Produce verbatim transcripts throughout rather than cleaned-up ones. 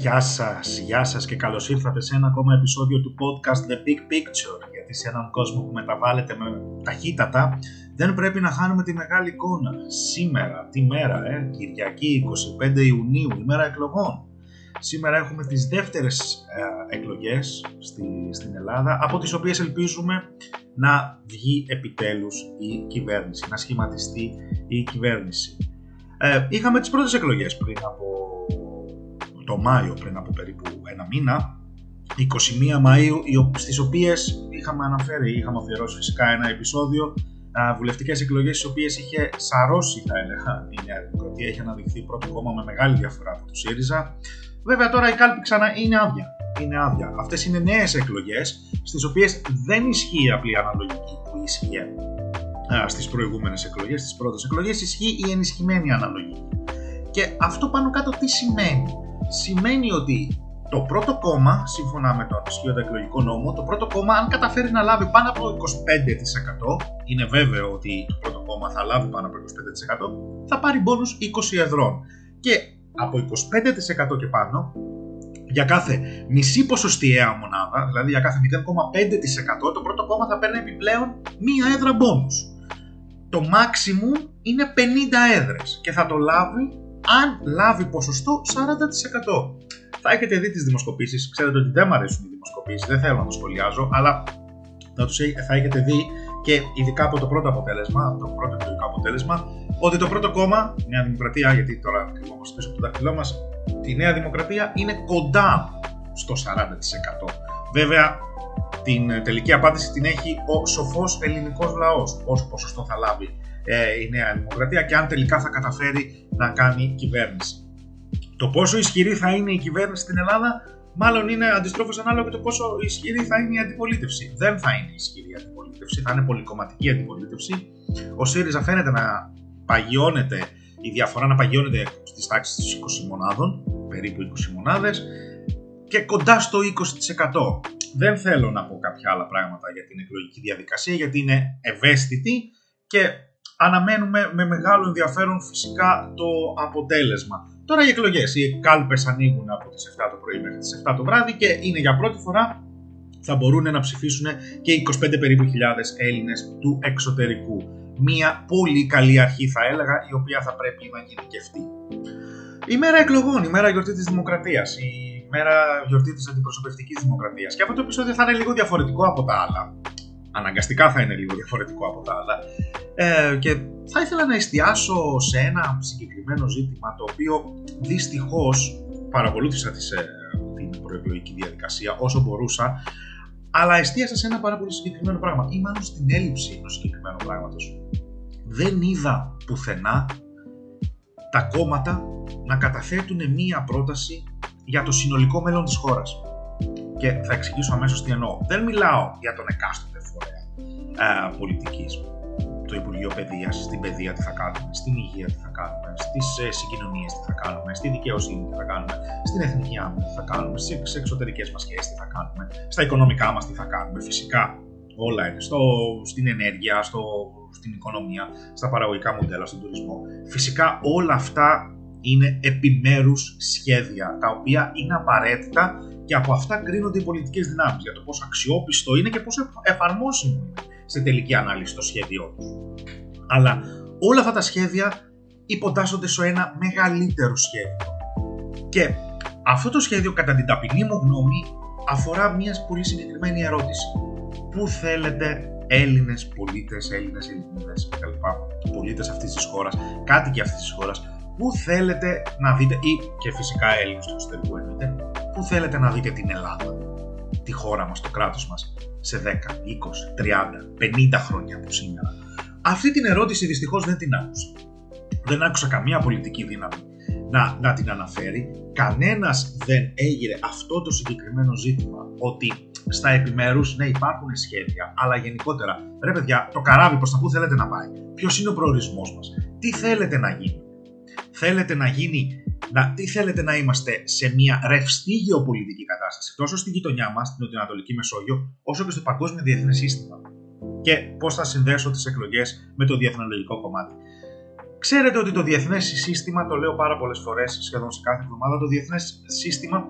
Γεια σας, γεια σας και καλώς ήρθατε σε ένα ακόμα επεισόδιο του podcast The Big Picture, γιατί σε έναν κόσμο που μεταβάλλεται με ταχύτατα δεν πρέπει να χάνουμε τη μεγάλη εικόνα. Σήμερα, τη μέρα, ε, Κυριακή εικοστή πέμπτη Ιουνίου, ημέρα εκλογών. Σήμερα έχουμε τις δεύτερες ε, εκλογές στη, στην Ελλάδα, από τις οποίες ελπίζουμε να βγει επιτέλους η κυβέρνηση, να σχηματιστεί η κυβέρνηση. Ε, είχαμε τις πρώτες εκλογές πριν από το Μάιο, πριν από περίπου ένα μήνα, εικοστή πρώτη Μαΐου, στις οποίες είχαμε αναφέρει, είχαμε αφιερώσει φυσικά ένα επεισόδιο, βουλευτικές εκλογές στις οποίες είχε σαρώσει, θα έλεγα, η Νέα Δημοκρατία, είχε αναδειχθεί πρώτο κόμμα με μεγάλη διαφορά από το ΣΥΡΙΖΑ. Βέβαια τώρα η κάλπη ξανά είναι άδεια. Είναι άδεια. Αυτές είναι νέες εκλογές, στις οποίες δεν ισχύει η απλή αναλογική που ισχύει στις προηγούμενες εκλογές, στις πρώτες εκλογές, ισχύει η ενισχυμένη αναλογική. Και αυτό πάνω κάτω τι σημαίνει? Σημαίνει ότι το πρώτο κόμμα, σύμφωνα με τον ισχύοντα εκλογικό νόμο, το πρώτο κόμμα, αν καταφέρει να λάβει πάνω από είκοσι πέντε τοις εκατό, είναι βέβαιο ότι το πρώτο κόμμα θα λάβει πάνω από είκοσι πέντε τοις εκατό, θα πάρει μπόνους είκοσι εδρών. Και από είκοσι πέντε τοις εκατό και πάνω, για κάθε μισή ποσοστιαία μονάδα, δηλαδή για κάθε μηδέν κόμμα πέντε τοις εκατό, το πρώτο κόμμα θα παίρνει επιπλέον μία έδρα μπόνους. Το maximum είναι πενήντα έδρες και θα το λάβει αν λάβει ποσοστό σαράντα τοις εκατό. Θα έχετε δει τις δημοσκοπήσεις, ξέρετε ότι δεν μου αρέσουν οι δημοσκοπήσεις, δεν θέλω να το σχολιάζω, αλλά θα, τους, θα έχετε δει και ειδικά από το πρώτο αποτέλεσμα, το πρώτο εκλογικό αποτέλεσμα, ότι το πρώτο κόμμα, η Νέα Δημοκρατία, γιατί τώρα κρυβόμαστε πίσω από το δάχτυλό μας, τη Νέα Δημοκρατία είναι κοντά στο σαράντα τοις εκατό. Βέβαια, την τελική απάντηση την έχει ο σοφός ελληνικός λαός, όσο ποσοστό θα λάβει η Νέα Δημοκρατία και αν τελικά θα καταφέρει να κάνει κυβέρνηση. Το πόσο ισχυρή θα είναι η κυβέρνηση στην Ελλάδα, μάλλον είναι αντιστρόφως ανάλογο με το πόσο ισχυρή θα είναι η αντιπολίτευση. Δεν θα είναι ισχυρή η αντιπολίτευση, θα είναι πολυκομματική αντιπολίτευση. Ο ΣΥΡΙΖΑ φαίνεται να παγιώνεται, η διαφορά να παγιώνεται στις τάξεις της είκοσι μονάδων, περίπου είκοσι μονάδες, και κοντά στο είκοσι τοις εκατό. Δεν θέλω να πω κάποια άλλα πράγματα για την εκλογική διαδικασία, γιατί είναι ευαίσθητη και αναμένουμε με μεγάλο ενδιαφέρον φυσικά το αποτέλεσμα. Τώρα οι εκλογές, οι κάλπες ανοίγουν από τις επτά το πρωί μέχρι τις επτά το βράδυ και είναι για πρώτη φορά θα μπορούν να ψηφίσουν και είκοσι πέντε περίπου χιλιάδες Έλληνες του εξωτερικού. Μία πολύ καλή αρχή θα έλεγα, η οποία θα πρέπει να γίνει και αυτή. Η μέρα εκλογών, η μέρα γιορτή της Δημοκρατίας, η μέρα γιορτή της αντιπροσωπευτικής Δημοκρατίας. Και αυτό το επεισόδιο θα είναι λίγο διαφορετικό από τα άλλα. Αναγκαστικά θα είναι λίγο διαφορετικό από τα άλλα ε, και θα ήθελα να εστιάσω σε ένα συγκεκριμένο ζήτημα το οποίο δυστυχώς παρακολούθησα τις, ε, την προεκλογική διαδικασία όσο μπορούσα, αλλά εστίασα σε ένα πάρα πολύ συγκεκριμένο πράγμα ή μάλλον στην έλλειψη ενός συγκεκριμένου πράγματος. Δεν είδα πουθενά τα κόμματα να καταθέτουν μία πρόταση για το συνολικό μέλλον της χώρας. Και θα εξηγήσω αμέσως τι εννοώ. Δεν μιλάω για τον εκάστοτε φορέα ε, πολιτικής. Το Υπουργείο Παιδείας, στην παιδεία τι θα κάνουμε, στην υγεία τι θα κάνουμε, στις ε, συγκοινωνίες τι θα κάνουμε, στη δικαιοσύνη τι θα κάνουμε, στην εθνική άμυνα τι θα κάνουμε, στις εξωτερικές μας σχέσεις τι θα κάνουμε, στα οικονομικά μας τι θα κάνουμε. Φυσικά όλα είναι στο, στην ενέργεια, στο, στην οικονομία, στα παραγωγικά μοντέλα, στον τουρισμό. Φυσικά όλα αυτά είναι επιμέρους σχέδια τα οποία είναι απαραίτητα και από αυτά κρίνονται οι πολιτικές δυνάμεις για το πόσο αξιόπιστο είναι και πόσο εφαρμόσιμο είναι σε τελική ανάλυση το σχέδιό τους. Αλλά όλα αυτά τα σχέδια υποτάσσονται σε ένα μεγαλύτερο σχέδιο. Και αυτό το σχέδιο, κατά την ταπεινή μου γνώμη, αφορά μια πολύ συγκεκριμένη ερώτηση. Πού θέλετε Έλληνες πολίτες, Έλληνες, Ελληνίδες κτλ. Πολίτες αυτής της χώρας, κάτοικοι αυτής της χώρας, πού θέλετε να δείτε, ή και φυσικά Έλληνες του εξωτερικού εννοείται, πού θέλετε να δείτε την Ελλάδα, τη χώρα μας, το κράτος μας, σε δέκα, είκοσι, τριάντα, πενήντα χρόνια από σήμερα? Αυτή την ερώτηση δυστυχώς δεν την άκουσα. Δεν άκουσα καμία πολιτική δύναμη να, να την αναφέρει. Κανένας δεν έγειρε αυτό το συγκεκριμένο ζήτημα, ότι στα επιμέρους, ναι, υπάρχουν σχέδια, αλλά γενικότερα, ρε παιδιά, το καράβι προς τα που θέλετε να πάει, ποιος είναι ο προορισμός μας, τι θέλετε να γίνει. Θέλετε να γίνει, να, τι θέλετε να είμαστε σε μια ρευστή γεωπολιτική κατάσταση, τόσο στη γειτονιά μας, στην Νοτιοανατολική Μεσόγειο, όσο και στο παγκόσμιο διεθνές σύστημα. Και πώς θα συνδέσω τις εκλογές με το διεθνολογικό κομμάτι. Ξέρετε ότι το διεθνές σύστημα, το λέω πάρα πολλές φορές σχεδόν σε κάθε εβδομάδα, το διεθνές σύστημα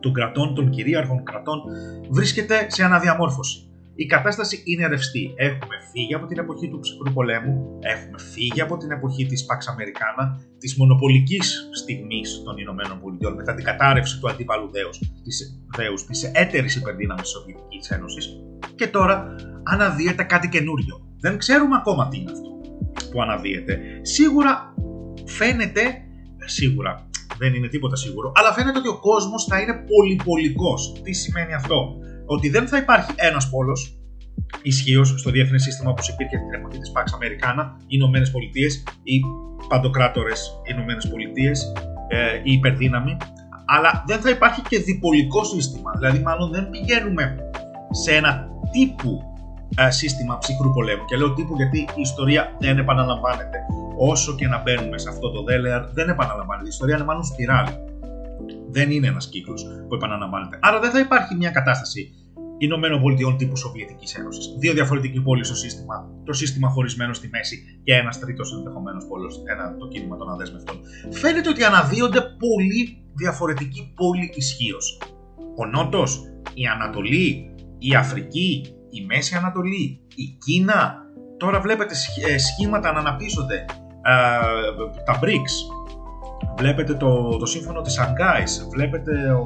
των κρατών, των κυρίαρχων κρατών, βρίσκεται σε αναδιαμόρφωση. Η κατάσταση είναι ρευστή. Έχουμε φύγει από την εποχή του ψυχρού πολέμου, έχουμε φύγει από την εποχή της Pax Americana, της μονοπολικής στιγμής των ΗΠΑ, μετά την κατάρρευση του αντίπαλου δέους, της δέους, της έτερης υπερδύναμης της Σοβιετικής Ένωσης, και τώρα αναδύεται κάτι καινούριο. Δεν ξέρουμε ακόμα τι είναι αυτό που αναδύεται. Σίγουρα φαίνεται, σίγουρα δεν είναι τίποτα σίγουρο, αλλά φαίνεται ότι ο κόσμος θα είναι πολυπολικός. Τι σημαίνει αυτό? Ότι δεν θα υπάρχει ένας πόλος ισχύος στο διεθνές σύστημα όπως υπήρχε την εποχή της Pax Americana, οι Ηνωμένες Πολιτείες, οι παντοκράτορες Ηνωμένες Πολιτείες, η υπερδύναμη, αλλά δεν θα υπάρχει και διπολικό σύστημα. Δηλαδή, μάλλον δεν πηγαίνουμε σε ένα τύπου σύστημα ψυχρού πολέμου. Και λέω τύπου γιατί η ιστορία δεν επαναλαμβάνεται. Όσο και να μπαίνουμε σε αυτό το δέλεαρ, δεν επαναλαμβάνεται. Η ιστορία είναι μάλλον σπιράλι. Δεν είναι ένας κύκλος που επαναλαμβάνεται. Άρα δεν θα υπάρχει μια κατάσταση Ηνωμένων Πολιτειών τύπου Σοβιετικής Ένωσης. Δύο διαφορετικοί πόλοι στο σύστημα. Το σύστημα χωρισμένο στη μέση και ένας τρίτος ενδεχομένος πόλος, ένα, το κίνημα των αδέσμευτων. Φαίνεται ότι αναδύονται πολύ διαφορετικοί πόλοι ισχύως. Ο Νότος, η Ανατολή, η Αφρική, η Μέση Ανατολή, η Κίνα. Τώρα βλέπετε σχήματα να αναπτύσσονται, τα μπρικς. Βλέπετε το, το σύμφωνο της Σανγκάης, βλέπετε ο,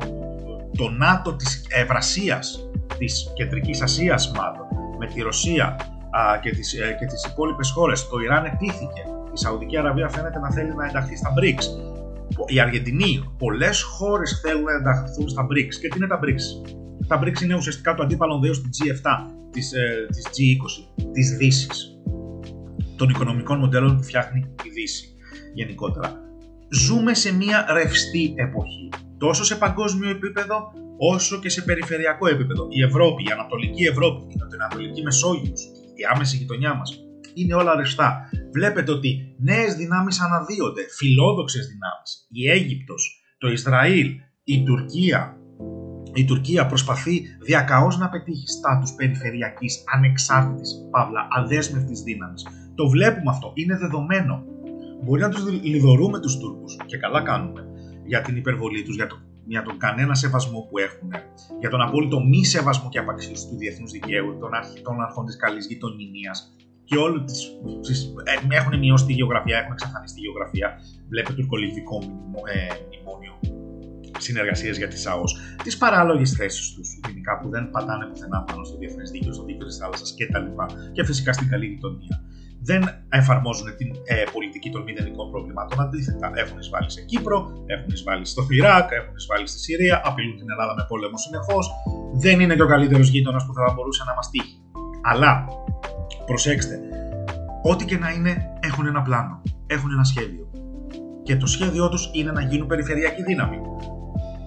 το νάτο της Ευρασίας, της Κεντρικής Ασίας μάλλον, με τη Ρωσία α, και, τις, και τις υπόλοιπες χώρες. Το Ιράν ετήθηκε, η Σαουδική Αραβία φαίνεται να θέλει να ενταχθεί στα μπρικς. Η Αργεντινή, πολλές χώρες θέλουν να ενταχθούν στα μπρικς. Και τι είναι τα μπρικς? Τα μπρικς είναι ουσιαστικά το αντίπαλο δέος του τζι επτά, της, ε, της τζι είκοσι, της Δύσης, των οικονομικών μοντέλων που φτιάχνει η Δύση γενικότερα. Ζούμε σε μια ρευστή εποχή, τόσο σε παγκόσμιο επίπεδο, όσο και σε περιφερειακό επίπεδο. Η Ευρώπη, η Ανατολική Ευρώπη, η Νοτιοανατολική Μεσόγειος, η άμεση γειτονιά μας, είναι όλα ρευστά. Βλέπετε ότι νέες δυνάμεις αναδύονται, φιλόδοξες δυνάμεις. Η Αίγυπτος, το Ισραήλ, η Τουρκία. Η Τουρκία προσπαθεί διακαώς να πετύχει στάτους περιφερειακής, ανεξάρτητης, παύλα, αδέσμευτης δύναμης. Το βλέπουμε αυτό, είναι δεδομένο. Μπορεί να τους λιδωρούμε τους Τούρκους, και καλά κάνουμε, για την υπερβολή τους, για, το, για τον κανένα σεβασμό που έχουν, για τον απόλυτο μη σεβασμό και απαξίωση του διεθνούς δικαίου, των, αρχ, των αρχών της καλής γειτονίας, και όλοι τις, τις, έχουν μειώσει τη γεωγραφία, έχουν εξαφανίσει τη γεωγραφία. Βλέπετε τουρκολιβικό μνημόνιο συνεργασίες για τις ΑΟΣ, τις παράλογες θέσεις τους, γενικά που δεν πατάνε πουθενά πάνω στο διεθνές δίκαιο, στο δίκαιο της θάλασσας κτλ. Και φυσικά στην καλή γειτονία. Δεν εφαρμόζουν την ε, πολιτική των μηδενικών προβλημάτων. Αντίθετα, έχουν εισβάλει σε Κύπρο, έχουν εισβάλει στο Ιράκ, έχουν εισβάλει στη Συρία, απειλούν την Ελλάδα με πόλεμο συνεχώς. Δεν είναι και ο καλύτερος γείτονας που θα μπορούσε να μας τύχει. Αλλά, προσέξτε, ό,τι και να είναι, έχουν ένα πλάνο, έχουν ένα σχέδιο. Και το σχέδιό τους είναι να γίνουν περιφερειακή δύναμη.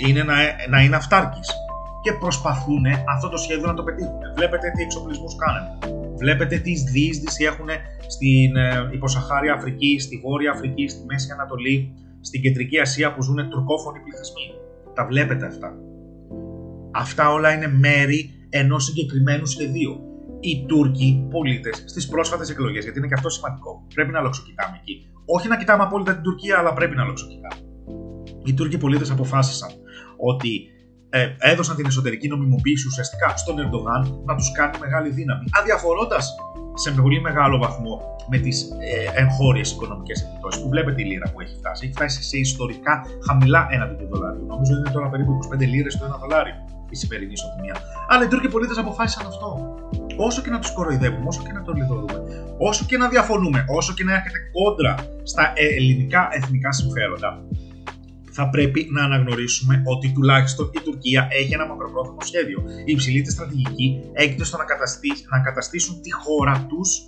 Είναι να, να είναι αυτάρκης. Και προσπαθούν αυτό το σχέδιο να το πετύχουν. Βλέπετε τι εξοπλισμούς κάνουν. Βλέπετε τι διείσδυση έχουν στην ε, υποσαχάρια Αφρική, στη Βόρεια Αφρική, στη Μέση Ανατολή, στην Κεντρική Ασία που ζουν τουρκόφωνοι πληθυσμοί. Τα βλέπετε αυτά. Αυτά όλα είναι μέρη ενός συγκεκριμένου σχεδίου. Οι Τούρκοι πολίτες στις πρόσφατες εκλογές, γιατί είναι και αυτό σημαντικό, πρέπει να λοξοκοιτάμε εκεί. Όχι να κοιτάμε απόλυτα την Τουρκία, αλλά πρέπει να λοξοκοιτάμε. Οι Τούρκοι πολίτες αποφάσισαν ότι Ε, έδωσαν την εσωτερική νομιμοποίηση ουσιαστικά στον Ερντογάν να τους κάνει μεγάλη δύναμη, αδιαφορώντας σε πολύ μεγάλο βαθμό με τις ε, εγχώριες οικονομικές επιπτώσεις που βλέπετε. Η λίρα που έχει φτάσει, έχει φτάσει σε ιστορικά χαμηλά έναντι του δολαρίου. Νομίζω είναι τώρα περίπου είκοσι πέντε λίρες το ένα δολάριο η σημερινή ισοτιμία. Αλλά οι Τούρκοι πολίτες αποφάσισαν αυτό. Όσο και να τους κοροϊδεύουμε, όσο και να το λιδωρούμε, όσο και να διαφωνούμε, όσο και να έρχεται κόντρα στα ελληνικά εθνικά συμφέροντα, θα πρέπει να αναγνωρίσουμε ότι τουλάχιστον η Τουρκία έχει ένα μακροπρόθεσμο σχέδιο. Οι υψηλοί της στρατηγικοί έγινε στο να, να καταστήσουν τη χώρα τους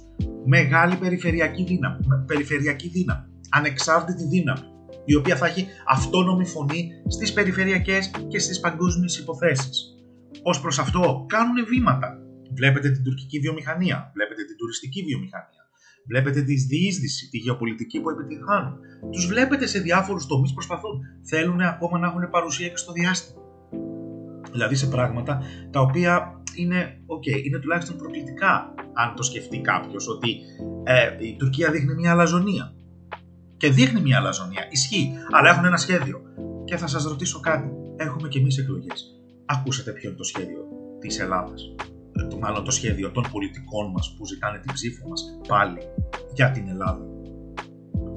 μεγάλη περιφερειακή δύναμη, περιφερειακή δύναμη, ανεξάρτητη δύναμη, η οποία θα έχει αυτόνομη φωνή στις περιφερειακές και στις παγκόσμιες υποθέσεις. Ως προς αυτό κάνουν βήματα. Βλέπετε την τουρκική βιομηχανία, βλέπετε την τουριστική βιομηχανία. Βλέπετε τη διείσδυση, τη γεωπολιτική που επιτυγχάνουν. Τους βλέπετε σε διάφορους τομείς προσπαθούν. Θέλουν ακόμα να έχουν παρουσία και στο διάστημα. Δηλαδή σε πράγματα τα οποία είναι, okay, είναι τουλάχιστον προκλητικά, αν το σκεφτεί κάποιος, ότι ε, η Τουρκία δείχνει μια αλαζονία. και δείχνει μια αλαζονία. Ισχύει, αλλά έχουν ένα σχέδιο. Και θα σας ρωτήσω κάτι. Έχουμε κι εμείς εκλογές. Ακούσατε ποιο είναι το σχέδιο της Ελλάδας. Το μάλλον το σχέδιο των πολιτικών μας που ζητάνε την ψήφο μας πάλι για την Ελλάδα.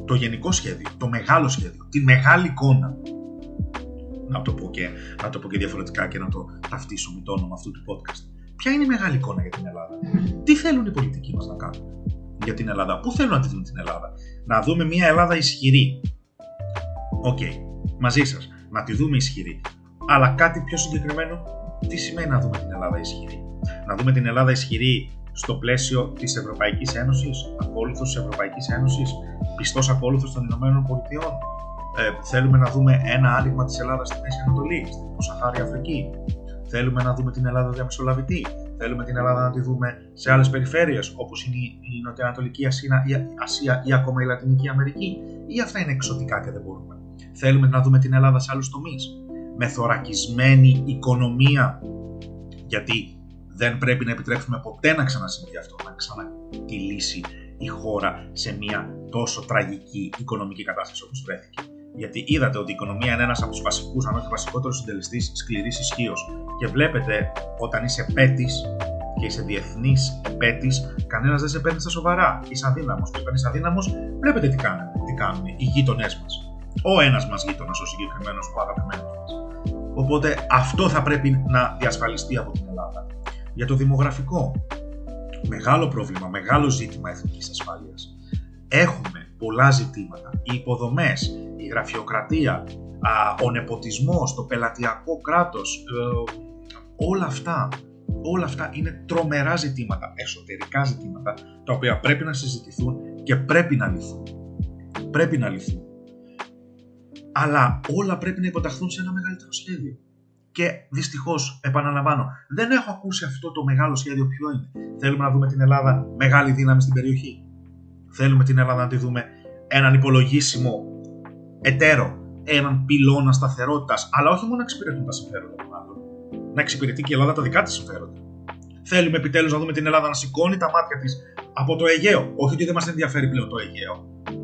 Το γενικό σχέδιο, το μεγάλο σχέδιο, τη μεγάλη εικόνα. Να το πω και, να το πω και διαφορετικά και να το ταυτίσω με το όνομα αυτού του podcast. Ποια είναι η μεγάλη εικόνα για την Ελλάδα? Τι θέλουν οι πολιτικοί μας να κάνουν για την Ελλάδα? Πού θέλουν να τη δουν την Ελλάδα? Να δούμε μια Ελλάδα ισχυρή. Οκ, okay, μαζί σας. Να τη δούμε ισχυρή. Αλλά κάτι πιο συγκεκριμένο, τι σημαίνει να δούμε την Ελλάδα ισχυρή? Να δούμε την Ελλάδα ισχυρή στο πλαίσιο της Ευρωπαϊκής Ένωσης, ακόλουθος της Ευρωπαϊκής Ένωσης, πιστός ακόλουθος των Ηνωμένων Πολιτειών. Ε, θέλουμε να δούμε ένα άνοιγμα της Ελλάδας στη Μέση Ανατολή, στην Υποσαχάρη Αφρική. Θέλουμε να δούμε την Ελλάδα διαμεσολαβητή. Θέλουμε την Ελλάδα να τη δούμε σε άλλες περιφέρειες, όπως είναι η Νοτιοανατολική Ασίνα, η Ασία ή ακόμα η Λατινική Αμερική, ή αυτά είναι εξωτικά και δεν μπορούμε? Θέλουμε να δούμε την Ελλάδα σε άλλους τομείς, με θωρακισμένη οικονομία, γιατί δεν πρέπει να επιτρέψουμε ποτέ να ξανασυμβεί αυτό, να ξανακυλήσει η χώρα σε μια τόσο τραγική οικονομική κατάσταση όπως βρέθηκε. Γιατί είδατε ότι η οικονομία είναι ένας από τους βασικούς, αν όχι βασικότερος συντελεστής σκληρής ισχύος. Και βλέπετε, όταν είσαι επέτης και είσαι διεθνής επέτης, κανένας δεν σε παίρνει στα σοβαρά. Είσαι αδύναμος. Και όταν είσαι αδύναμος, βλέπετε τι κάνουν, τι κάνουν οι γείτονές μας. Ο ένας μας γείτονας, ο συγκεκριμένος, ο αγαπημένος μας. Οπότε αυτό θα πρέπει να διασφαλιστεί από την Ελλάδα. Για το δημογραφικό. Μεγάλο πρόβλημα, μεγάλο ζήτημα εθνικής ασφάλειας. Έχουμε πολλά ζητήματα. Οι υποδομές, η γραφειοκρατία, ο νεποτισμός, το πελατειακό κράτος, όλα αυτά, όλα αυτά είναι τρομερά ζητήματα, εσωτερικά ζητήματα, τα οποία πρέπει να συζητηθούν και πρέπει να λυθούν. Πρέπει να λυθούν. Αλλά όλα πρέπει να υποταχθούν σε ένα μεγαλύτερο σχέδιο. Και δυστυχώς, επαναλαμβάνω, δεν έχω ακούσει αυτό το μεγάλο σχέδιο ποιο είναι. Θέλουμε να δούμε την Ελλάδα μεγάλη δύναμη στην περιοχή. Θέλουμε την Ελλάδα να τη δούμε έναν υπολογίσιμο εταίρο, έναν πυλώνα σταθερότητας, αλλά όχι μόνο να εξυπηρετούν τα συμφέροντα των άλλων. Να εξυπηρετεί και η Ελλάδα τα δικά της συμφέροντα. Θέλουμε επιτέλους να δούμε την Ελλάδα να σηκώνει τα μάτια της από το Αιγαίο. Όχι ότι δεν μας ενδιαφέρει πλέον το Αιγαίο,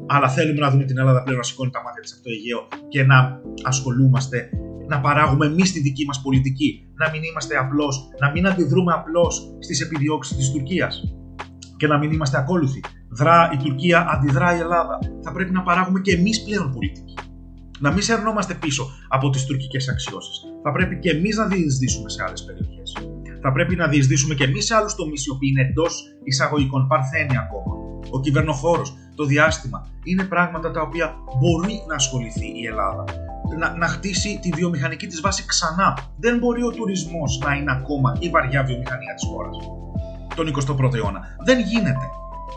αλλά θέλουμε να δούμε την Ελλάδα πλέον να σηκώνει τα μάτια της από το Αιγαίο και να ασχολούμαστε, να παράγουμε εμείς τη δική μας πολιτική. Να μην είμαστε απλώς, να μην αντιδρούμε απλώς στις επιδιώξεις της Τουρκίας και να μην είμαστε ακόλουθοι. Δρά η Τουρκία, αντιδρά η Ελλάδα. Θα πρέπει να παράγουμε και εμείς πλέον πολιτική. Να μην σερνόμαστε πίσω από τις τουρκικές αξιώσεις. Θα πρέπει και εμείς να διεισδύσουμε σε άλλες περιοχές. Θα πρέπει να διεισδύσουμε και εμείς σε άλλους τομείς οι οποίοι είναι εντός εισαγωγικών παρθένοι ακόμα. Ο κυβερνοχώρος, το διάστημα είναι πράγματα τα οποία μπορεί να ασχοληθεί η Ελλάδα. Να, να χτίσει τη βιομηχανική της βάση ξανά. Δεν μπορεί ο τουρισμός να είναι ακόμα η βαριά βιομηχανία της χώρας τον εικοστό πρώτο αιώνα. Δεν γίνεται.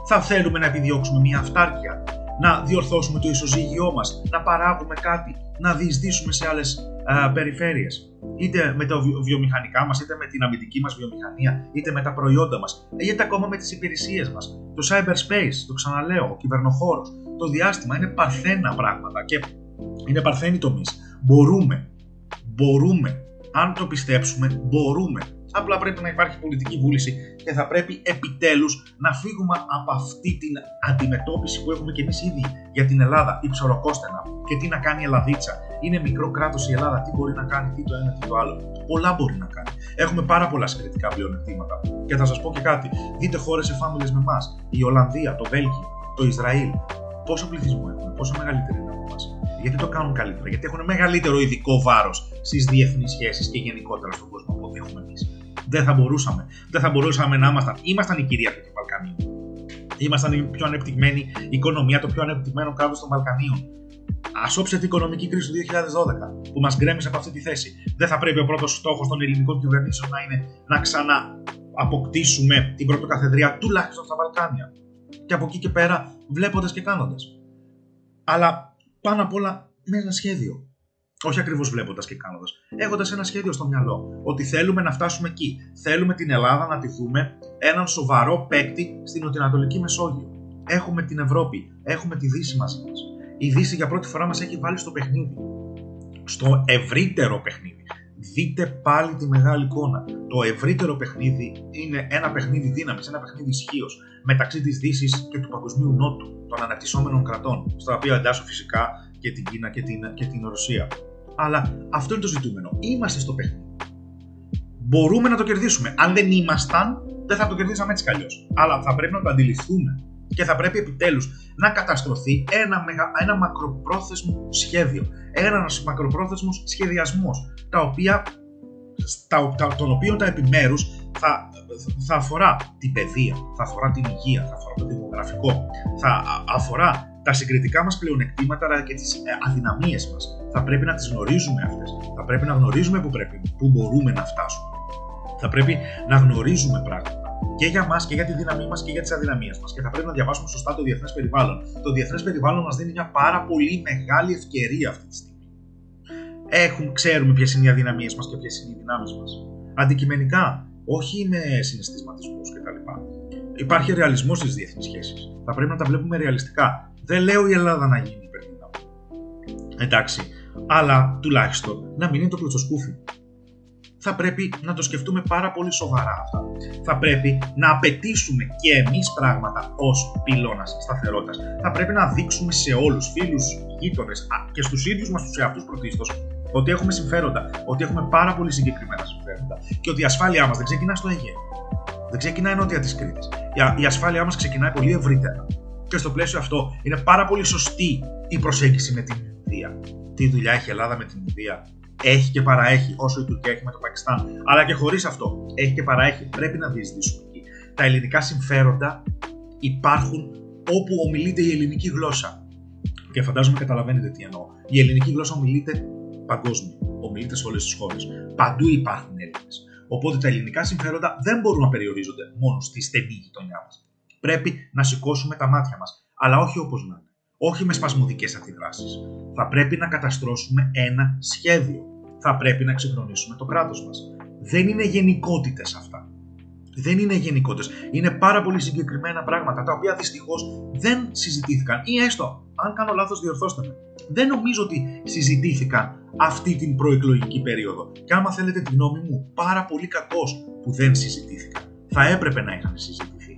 Θα θέλουμε να επιδιώξουμε μια αυτάρκεια, να διορθώσουμε το ισοζύγιό μας, να παράγουμε κάτι, να διεισδύσουμε σε άλλες α, περιφέρειες. Είτε με τα βιομηχανικά μας, είτε με την αμυντική μας βιομηχανία, είτε με τα προϊόντα μας, είτε ακόμα με τις υπηρεσίες μας. Το cyberspace, το ξαναλέω, ο κυβερνοχώρος, το διάστημα είναι παρθένα πράγματα και είναι παρθένοι τομείς. Μπορούμε, μπορούμε, αν το πιστέψουμε, μπορούμε. Απλά πρέπει να υπάρχει πολιτική βούληση και θα πρέπει επιτέλους να φύγουμε από αυτή την αντιμετώπιση που έχουμε και εμείς ήδη για την Ελλάδα, υψοροκόστενα. Και τι να κάνει η Ελλαδίτσα? Είναι μικρό κράτος η Ελλάδα, τι μπορεί να κάνει, τι το ένα, τι το άλλο. Πολλά μπορεί να κάνει. Έχουμε πάρα πολλά συγκριτικά πλεονεκτήματα. Και θα σας πω και κάτι. Δείτε χώρες εφάμιλες με εμάς. Η Ολλανδία, το Βέλγιο, το Ισραήλ. Πόσο πληθυσμό έχουν, πόσο μεγαλύτερη είναι από εμάς? Γιατί το κάνουν καλύτερα? Γιατί έχουν μεγαλύτερο ειδικό βάρος στις διεθνείς σχέσεις και γενικότερα στον κόσμο από ό,τι έχουμε εμείς. Δεν θα μπορούσαμε. Δεν θα μπορούσαμε να ήμασταν. Ήμασταν η κυρίαρχη των Βαλκανίων. Ήμασταν η πιο ανεπτυγμένη οικονομία, το πιο ανεπτυγμένο κράτος των Βαλκανίων. Ας όψε την οικονομική κρίση του δύο χιλιάδες δώδεκα που μας γκρέμισε από αυτή τη θέση. Δεν θα πρέπει ο πρώτος στόχος των ελληνικών κυβερνήσεων να είναι να ξανααποκτήσουμε την πρωτοκαθεδρία τουλάχιστον στα Βαλκάνια. Και από εκεί και πέρα βλέποντας και κάνοντας. Αλλά πάνω απ' όλα με ένα σχέδιο. Όχι ακριβώς βλέποντας και κάνοντας. Έχοντας ένα σχέδιο στο μυαλό. Ότι θέλουμε να φτάσουμε εκεί. Θέλουμε την Ελλάδα να τη δούμε έναν σοβαρό παίκτη στην Νοτιοανατολική Μεσόγειο. Έχουμε την Ευρώπη. Έχουμε τη Δύση μαζί μας. Η Δύση για πρώτη φορά μας έχει βάλει στο παιχνίδι. Στο ευρύτερο παιχνίδι. Δείτε πάλι τη μεγάλη εικόνα. Το ευρύτερο παιχνίδι είναι ένα παιχνίδι δύναμης, ένα παιχνίδι ισχύος. μεταξύ της Δύσης και του Παγκοσμίου Νότου, των αναπτυσσόμενων κρατών, στα οποία εντάσσω φυσικά και την Κίνα και την, και την Ρωσία. Αλλά αυτό είναι το ζητούμενο. Είμαστε στο παιχνίδι. Μπορούμε να το κερδίσουμε. Αν δεν ήμασταν, δεν θα το κερδίσαμε έτσι κι αλλιώς. Αλλά θα πρέπει να το αντιληφθούμε και θα πρέπει επιτέλους να καταστρωθεί ένα, μεγα, ένα μακροπρόθεσμο σχέδιο, ένας μακροπρόθεσμος σχεδιασμός, τα οποία, τα, τα, των οποίων τα επιμέρους θα, θα αφορά την παιδεία, θα αφορά την υγεία, θα αφορά το δημογραφικό, θα αφορά τα συγκριτικά μας πλεονεκτήματα αλλά και τις αδυναμίες μας. Θα πρέπει να τις γνωρίζουμε αυτές, θα πρέπει να γνωρίζουμε που, πρέπει, που μπορούμε να φτάσουμε. Θα πρέπει να γνωρίζουμε πράγματα και για μας και για τη δύναμή μας και για τις αδυναμίες μας και θα πρέπει να διαβάσουμε σωστά το διεθνές περιβάλλον. Το διεθνές περιβάλλον μας δίνει μια πάρα πολύ μεγάλη ευκαιρία αυτή τη στιγμή. Έχουν, ξέρουμε ποιες είναι οι αδυναμίες μας και ποιες είναι οι δυνάμεις μας. Αντικειμενικά, όχι με συναισθηματισμούς κτλ. Υπάρχει ρεαλισμός στις διεθνείς σχέσεις. Θα πρέπει να τα βλέπουμε ρεαλιστικά. Δεν λέω η Ελλάδα να γίνει υπερδύναμη. Εντάξει, αλλά τουλάχιστον να μην είναι το κλωτσοσκούφι. Θα πρέπει να το σκεφτούμε πάρα πολύ σοβαρά αυτά. Θα πρέπει να απαιτήσουμε και εμείς πράγματα ως πυλώνας σταθερότητας. Θα πρέπει να δείξουμε σε όλους, φίλους, γείτονες και στους ίδιους μας τους εαυτούς πρωτίστως, ότι έχουμε συμφέροντα, ότι έχουμε πάρα πολύ συγκεκριμένα συμφέροντα και ότι η ασφάλειά μας δεν ξεκινά στο Αιγαίο. Δεν ξεκινάει νότια της Κρήτης. Η ασφάλειά μας ξεκινάει πολύ ευρύτερα. Και στο πλαίσιο αυτό είναι πάρα πολύ σωστή η προσέγγιση με την Ινδία. Τι δουλειά έχει η Ελλάδα με την Ινδία? Έχει και παραέχει, όσο η Τουρκία έχει με το Πακιστάν. Αλλά και χωρίς αυτό, έχει και παραέχει. Πρέπει να διεισδύσουμε εκεί. Τα ελληνικά συμφέροντα υπάρχουν όπου ομιλείται η ελληνική γλώσσα. Και φαντάζομαι καταλαβαίνετε τι εννοώ. Η ελληνική γλώσσα ομιλείται παγκόσμια. Ομιλείται σε όλες τις χώρες. Παντού υπάρχουν Έλληνες. Οπότε τα ελληνικά συμφέροντα δεν μπορούν να περιορίζονται μόνο στη στενή γειτονιά μας. Πρέπει να σηκώσουμε τα μάτια μας. Αλλά όχι όπως να είναι. Όχι με σπασμωδικές αντιδράσεις. Θα πρέπει να καταστρώσουμε ένα σχέδιο. Θα πρέπει να εξυγχρονίσουμε το κράτος μας. Δεν είναι γενικότητες αυτά. Δεν είναι γενικότητες. Είναι πάρα πολύ συγκεκριμένα πράγματα τα οποία δυστυχώς δεν συζητήθηκαν. Ή έστω, αν κάνω λάθος, διορθώστε με. Δεν νομίζω ότι συζητήθηκαν αυτή την προεκλογική περίοδο. Και άμα θέλετε τη γνώμη μου, πάρα πολύ κακώς που δεν συζητήθηκαν. Θα έπρεπε να είχαν συζητηθεί.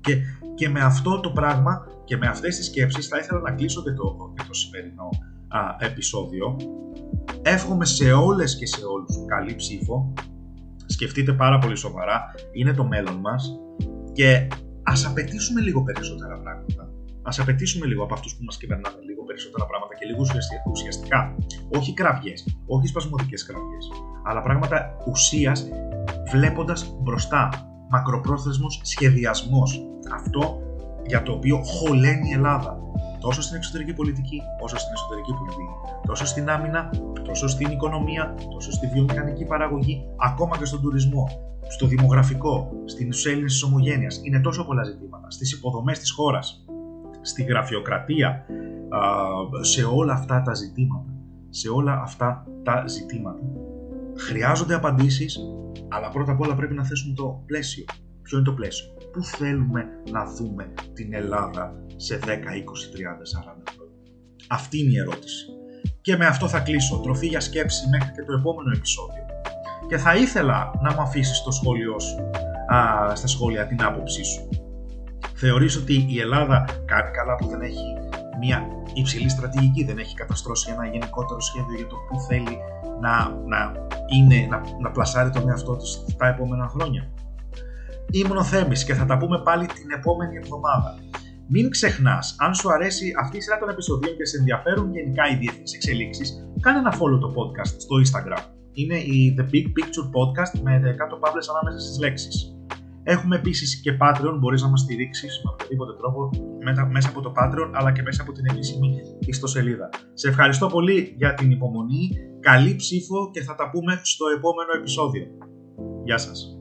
Και, και με αυτό το πράγμα. Και με αυτές τις σκέψεις θα ήθελα να κλείσω και το, και το σημερινό α, επεισόδιο. Εύχομαι σε όλες και σε όλους καλή ψήφο. Σκεφτείτε πάρα πολύ σοβαρά. Είναι το μέλλον μας. Και ας απαιτήσουμε λίγο περισσότερα πράγματα. Ας απαιτήσουμε λίγο από αυτούς που μας κυβερνάνε λίγο περισσότερα πράγματα και λίγο ουσιαστικά. Όχι κραυγές, όχι σπασμωδικές κραυγές. Αλλά πράγματα ουσίας, βλέποντας μπροστά. Μακροπρόθεσμος σχεδιασμός. Αυτό για το οποίο χωλαίνει η Ελλάδα, τόσο στην εξωτερική πολιτική, όσο στην εσωτερική πολιτική, τόσο στην άμυνα, τόσο στην οικονομία, τόσο στη βιομηχανική παραγωγή, ακόμα και στον τουρισμό, στο δημογραφικό, στην έλλειψη της ομογένειας. Είναι τόσο πολλά ζητήματα, στις υποδομές της χώρας, στη γραφειοκρατία, σε όλα αυτά τα ζητήματα. Σε όλα αυτά τα ζητήματα. Χρειάζονται απαντήσεις, αλλά πρώτα απ' όλα πρέπει να θέσουμε το πλαίσιο. Ποιο είναι το πλαίσιο? Πού θέλουμε να δούμε την Ελλάδα σε δέκα, είκοσι, τριάντα, σαράντα χρόνια? Αυτή είναι η ερώτηση. Και με αυτό θα κλείσω. Τροφή για σκέψη μέχρι και το επόμενο επεισόδιο. Και θα ήθελα να μου αφήσεις στο σχόλιο σου, α, στα σχόλια την άποψή σου. Θεωρείς ότι η Ελλάδα κάνει καλά που δεν έχει μια υψηλή στρατηγική, δεν έχει καταστρώσει ένα γενικότερο σχέδιο για το που θέλει να, να, είναι, να, να πλασάρει τον εαυτό της τα επόμενα χρόνια? Ήμουν ο Θέμης και θα τα πούμε πάλι την επόμενη εβδομάδα. Μην ξεχνάς, αν σου αρέσει αυτή η σειρά των επεισοδίων και σε ενδιαφέρουν γενικά οι διεθνείς εξελίξεις, κάνε ένα follow το podcast στο Instagram. Είναι η The Big Picture Podcast με κάτω παύλες ανάμεσα στις λέξεις. Έχουμε επίσης και Patreon, μπορείς να μας στηρίξεις με οποιοδήποτε τρόπο μέσα από το Patreon αλλά και μέσα από την επίσημη ιστοσελίδα. Σε ευχαριστώ πολύ για την υπομονή, καλή ψήφο και θα τα πούμε στο επόμενο επεισόδιο. Γεια σας.